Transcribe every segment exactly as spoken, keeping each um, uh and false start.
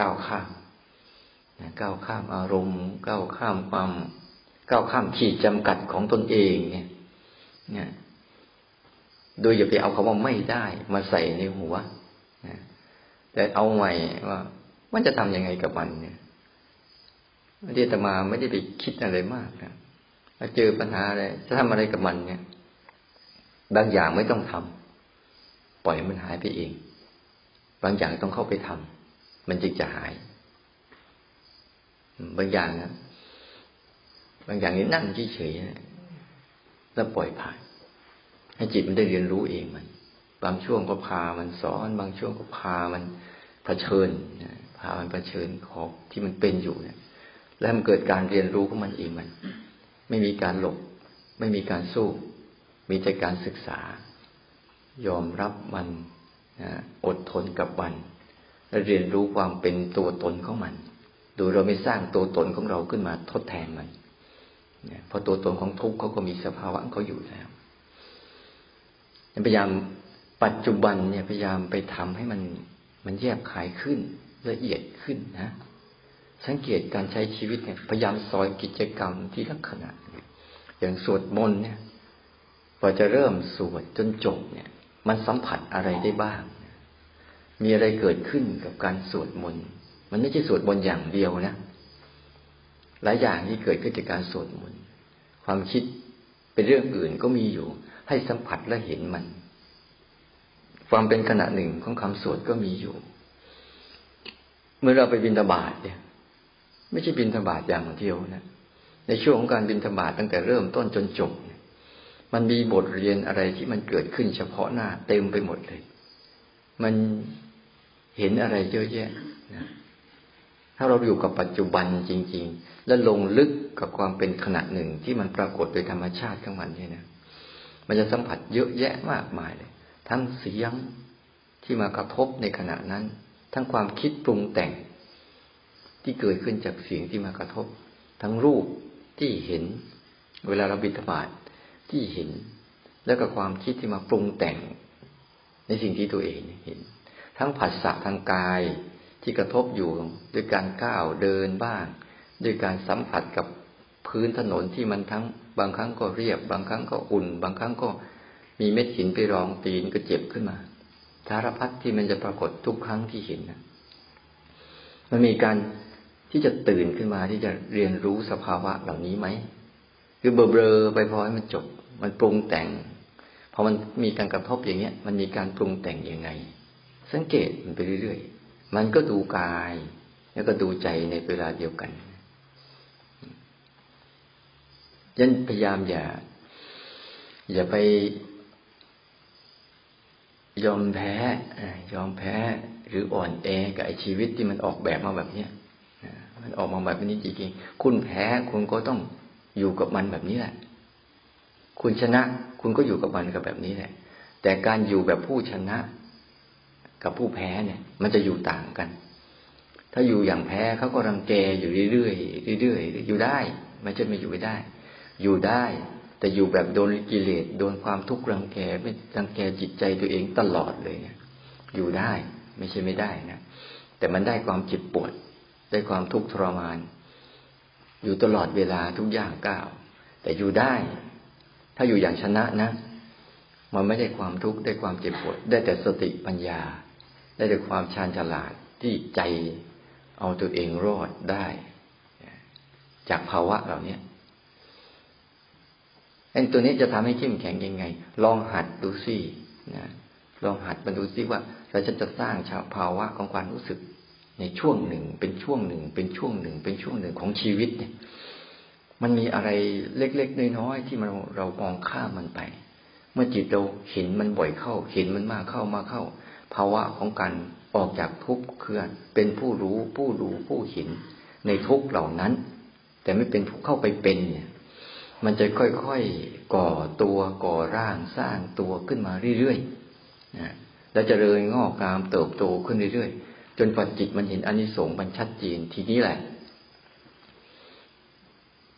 ก้าวข้ามก้าวข้ามอารมณ์ก้าวข้ามความก้าวข้ามขีดจำกัดของตนเองเนี่ยเนี่ยโดยอย่าไปเอาคำว่าไม่ได้มาใส่ในหัวนะแต่เอาใหม่ว่ามันจะทำยังไงกับมันเนี่ยเดี๋ยวอาตมาไม่ได้ไปคิดอะไรมากนะถ้าเจอปัญหาอะไรจะทำอะไรกับมันเนี่ยบางอย่างไม่ต้องทำปล่อยมันหายไปเองบางอย่างต้องเข้าไปทำมันจึงจะหายบางอย่างนะบางอย่างนี่นั่งเฉยๆนะแล้วปล่อยผ่านให้จิตมันได้เรียนรู้เองมันบางช่วงก็พามันสอนบางช่วงก็พามันเผชิญนะพามันเผชิญของที่มันเป็นอยู่เนี่ยแล้วมันเกิดการเรียนรู้ของมันเองมันไม่มีการหลบไม่มีการสู้มีแต่การศึกษายอมรับมันนะอดทนกับมันและเรียนรู้ความเป็นตัวตนของมันโดยเราไม่สร้างตัวตนของเราขึ้นมาทดแทนมันเนี่ยเพราะตัวตนของทุกข์เขาก็มีสภาวะเขาอยู่แล้วพยายามปัจจุบันเนี่ยพยายามไปทำให้มันมันแยบคายขึ้นละเอียดขึ้นนะสังเกตการใช้ชีวิตเนี่ยพยายามซอยกิจกรรมที่ลักษณะอย่างสวดมนต์เนี่ยพอจะเริ่มสวดจนจบเนี่ยมันสัมผัสอะไรได้บ้างมีอะไรเกิดขึ้นกับการสวดมนต์มันไม่ใช่สวดมนต์อย่างเดียวนะหลายอย่างที่เกิดขึ้นจากการสวดมนต์ความคิดเป็นเรื่องอื่นก็มีอยู่ให้สัมผัสและเห็นมันความเป็นขณะหนึ่งของคำสวดก็มีอยู่เมื่อเราไปบิณฑบาตเนี่ยไม่ใช่บิณฑบาตอย่างเดียวนะในช่วงของการบิณฑบาตตั้งแต่เริ่มต้นจนจบมันมีบทเรียนอะไรที่มันเกิดขึ้นเฉพาะหน้าเต็มไปหมดเลยมันเห็นอะไรเยอะแยะนะถ้าเราอยู่กับปัจจุบันจริงๆและลงลึกกับความเป็นขณะหนึ่งที่มันปรากฏโดยธรรมชาติของมันเนี่ยนะมันจะสัมผัสเยอะแยะมากมายเลยทั้งเสียงที่มากระทบในขณะนั้นทั้งความคิดปรุงแต่งที่เกิดขึ้นจากเสียงที่มากระทบทั้งรูปที่เห็นเวลาเราบิณฑบาตที่เห็นแล้วก็ความคิดที่มาปรุงแต่งในสิ่งที่ตัวเองเห็นทั้งผัสสะทางกายที่กระทบอยู่ด้วยการก้าวเดินบ้างด้วยการสัมผัสกับพื้นถนนที่มันทั้งบางครั้งก็เรียบบางครั้งก็อุ่นบางครั้งก็มีเม็ดหินไปรองตีนก็เจ็บขึ้นมาสารพัดที่มันจะปรากฏทุกครั้งที่เห็นนะมันมีการที่จะตื่นขึ้นมาที่จะเรียนรู้สภาวะเหล่านี้ไหมคือเบลอๆไปพอให้มันจบมันปรุงแต่งพอมันมีการกระทบอย่างเงี้ยมันมีการปรุงแต่งยังไงสังเกตมันไปเรื่อยๆมันก็ดูกายแล้วก็ดูใจในเวลาเดียวกันยันพยายามอย่าอย่าไปยอมแพ้ยอมแพ้หรืออ่อนแอกับไอ้ชีวิตที่มันออกแบบมาแบบเนี้ยมันออกมาแบบนี้จริงๆคุณแพ้คุณก็ต้องอยู่กับมันแบบนี้แหละคุณชนะคุณก็อยู่กับมันกับแบบนี้แหละแต่การอยู่แบบผู้ชนะกับผู้แพ้เนี่ยมันจะอยู่ต่างกันถ้าอยู่อย่างแพ้เขาก็รังแกอยู่เรื่อยๆเรื่อยๆอยู่ได้ไม่ใช่ไม่อยู่ไม่ได้อยู่ได้แต่อยู่แบบโดนกิเลสโดนความทุกข์รังแกไม่รังแกจิตใจตัวเองตลอดเลยเนี่ยอยู่ได้ไม่ใช่ไม่ได้นะแต่มันได้ความเจ็บปวดได้ความทุกข์ทรมานอยู่ตลอดเวลาทุกอย่างก้าวแต่อยู่ได้ถ้าอยู่อย่างชนะนะมันไม่ได้ความทุกข์ได้ความเจ็บปวดได้แต่สติปัญญาได้แต่ความชาญฉลาดที่ใจเอาตัวเองรอดได้จากภาวะเหล่านี้ไอ้ตัวนี้จะทำให้เข้มแข็งยังไงลองหัดดูสินะลองหัดมาดูสิว่าเราจะสร้างภาวะของความรู้สึกในช่วงหนึ่งเป็นช่วงหนึ่งเป็นช่วงหนึ่งเป็นช่วงหนึ่งของชีวิตเนี่ยมันมีอะไรเล็กๆน้อยๆที่เราเรามองข้ามมันไปเมื่อจิตเราเห็นมันบ่อยเข้าเห็นมันมากเข้ามาเข้าภาวะของการออกจากทุกข์คือเป็นผู้รู้ผู้ดูผู้เห็นในทุกข์เหล่านั้นแต่ไม่เป็นผู้เข้าไปเป็นเนี่ยมันจะค่อยๆก่อตัวก่อร่างสร้างตัวขึ้นมาเรื่อยๆนะแล้วเจริญงอกงามเติบโตขึ้นเรื่อยๆจนกว่าจิตมันเห็นอานิสงส์มันชัดเจนทีนี้แหละ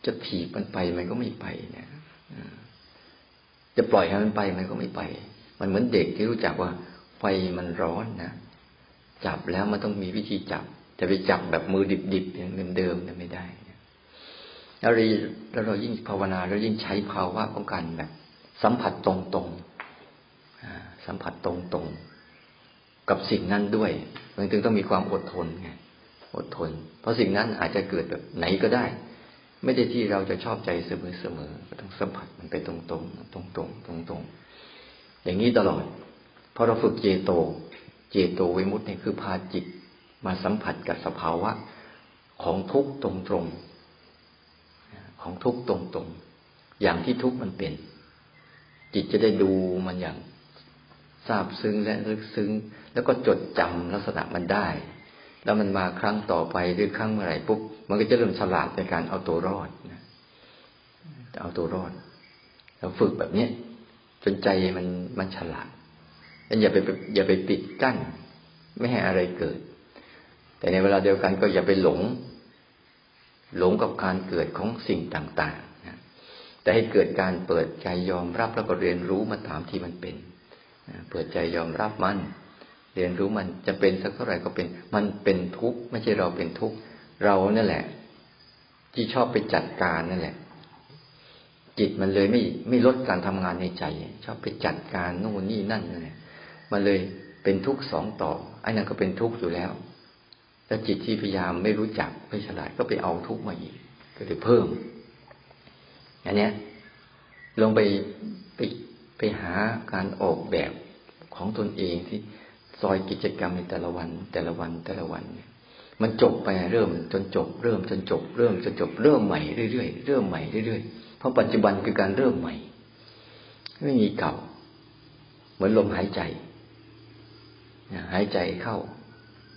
จะถีบมันไปมันก็ไม่ไปนะจะปล่อยให้มันไปมันก็ไม่ไปมันเหมือนเด็กที่รู้จักว่าไฟมันร้อนนะจับแล้วมันต้องมีวิธีจับ จะไปจับแบบมือดิบๆอย่างเดิมๆเนี่ยไม่ได้แล้วเรายิ่งภาวนาแล้วยิ่งใช้ภาวะของการแบบสัมผัสตรงๆสัมผัสตรงๆกับสิ่งนั้นด้วยมันจึงต้องมีความอดทนไงอดทนเพราะสิ่งนั้นอาจจะเกิดแบบไหนก็ได้ไม่ได้ที่เราจะชอบใจเสมอๆก็ต้องสัมผัสมันไปตรงๆตรงๆตรงๆอย่างนี้ตลอดพอเราฝึกเจโตเจโตวิมุตติเนี่ยคือพาจิตมาสัมผัสกับสภาวะของทุกข์ตรงๆของทุกข์ตรงๆอย่างที่ทุกข์มันเป็นจิตจะได้ดูมันอย่างซาบซึ้งและลึกซึ้งแล้วก็จดจำลักษณะมันได้แล้วมันมาครั้งต่อไปหรือครั้งเมื่อไหร่ปุ๊บมันก็จะเริ่มฉลาดในการเอาตัวรอดนะเอาตัวรอดเราฝึกแบบนี้จนใจมันมันฉลาดแล้วอย่าไปอย่าไปปิดกั้นไม่ให้อะไรเกิดแต่ในเวลาเดียวกันก็อย่าไปหลงหลงกับการเกิดของสิ่งต่างๆนะแต่ให้เกิดการเปิดใจยอมรับแล้วก็เรียนรู้มาตามที่มันเป็นนะเปิดใจยอมรับมันเรียนรู้มันจะเป็นสักเท่าไหร่ก็เป็นมันเป็นทุกข์ไม่ใช่เราเป็นทุกข์เรานั่นแหละที่ชอบไปจัดการนั่นแหละจิตมันเลยไม่ไม่ลดการทำงานในใจชอบไปจัดการโน่นนี่นั่นนั่นแหละมันเลยเป็นทุกข์สองต่อไอ้นั่นก็เป็นทุกข์อยู่แล้วแล้วจิตที่พยายามไม่รู้จักไม่ฉลาดก็ไปเอาทุกข์มาอีกก็เลยเพิ่มอันเนี้ยลงไปไปไปหาการออกแบบของตนเองที่ซอยกิจกรรมในแต่ละวันแต่ละวันแต่ละวันเนี่ยมันจบไปเริ่มจนจบเริ่มจนจบเริ่มจนจบเริ่มใหม่เรื่อยๆเริ่มใหม่เรื่อยๆเพราะปัจจุบันคือการเริ่มใหม่ไม่มีเก่าเหมือนลมหายใจหายใจเข้า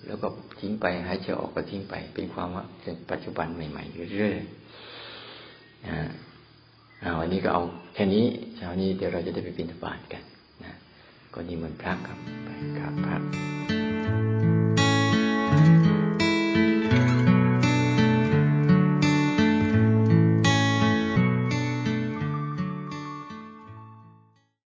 แล้วก็ทิ้งไปหายใจออกก็ทิ้งไปเป็นความว่าปัจจุบันใหม่ๆเรื่อยๆนะเอาวันนี้ก็เอาแค่นี้เช้านี้เดี๋ยวเราจะได้ไปบิณฑบาตกันนะก็นิมนต์พระครับไปกราบพระ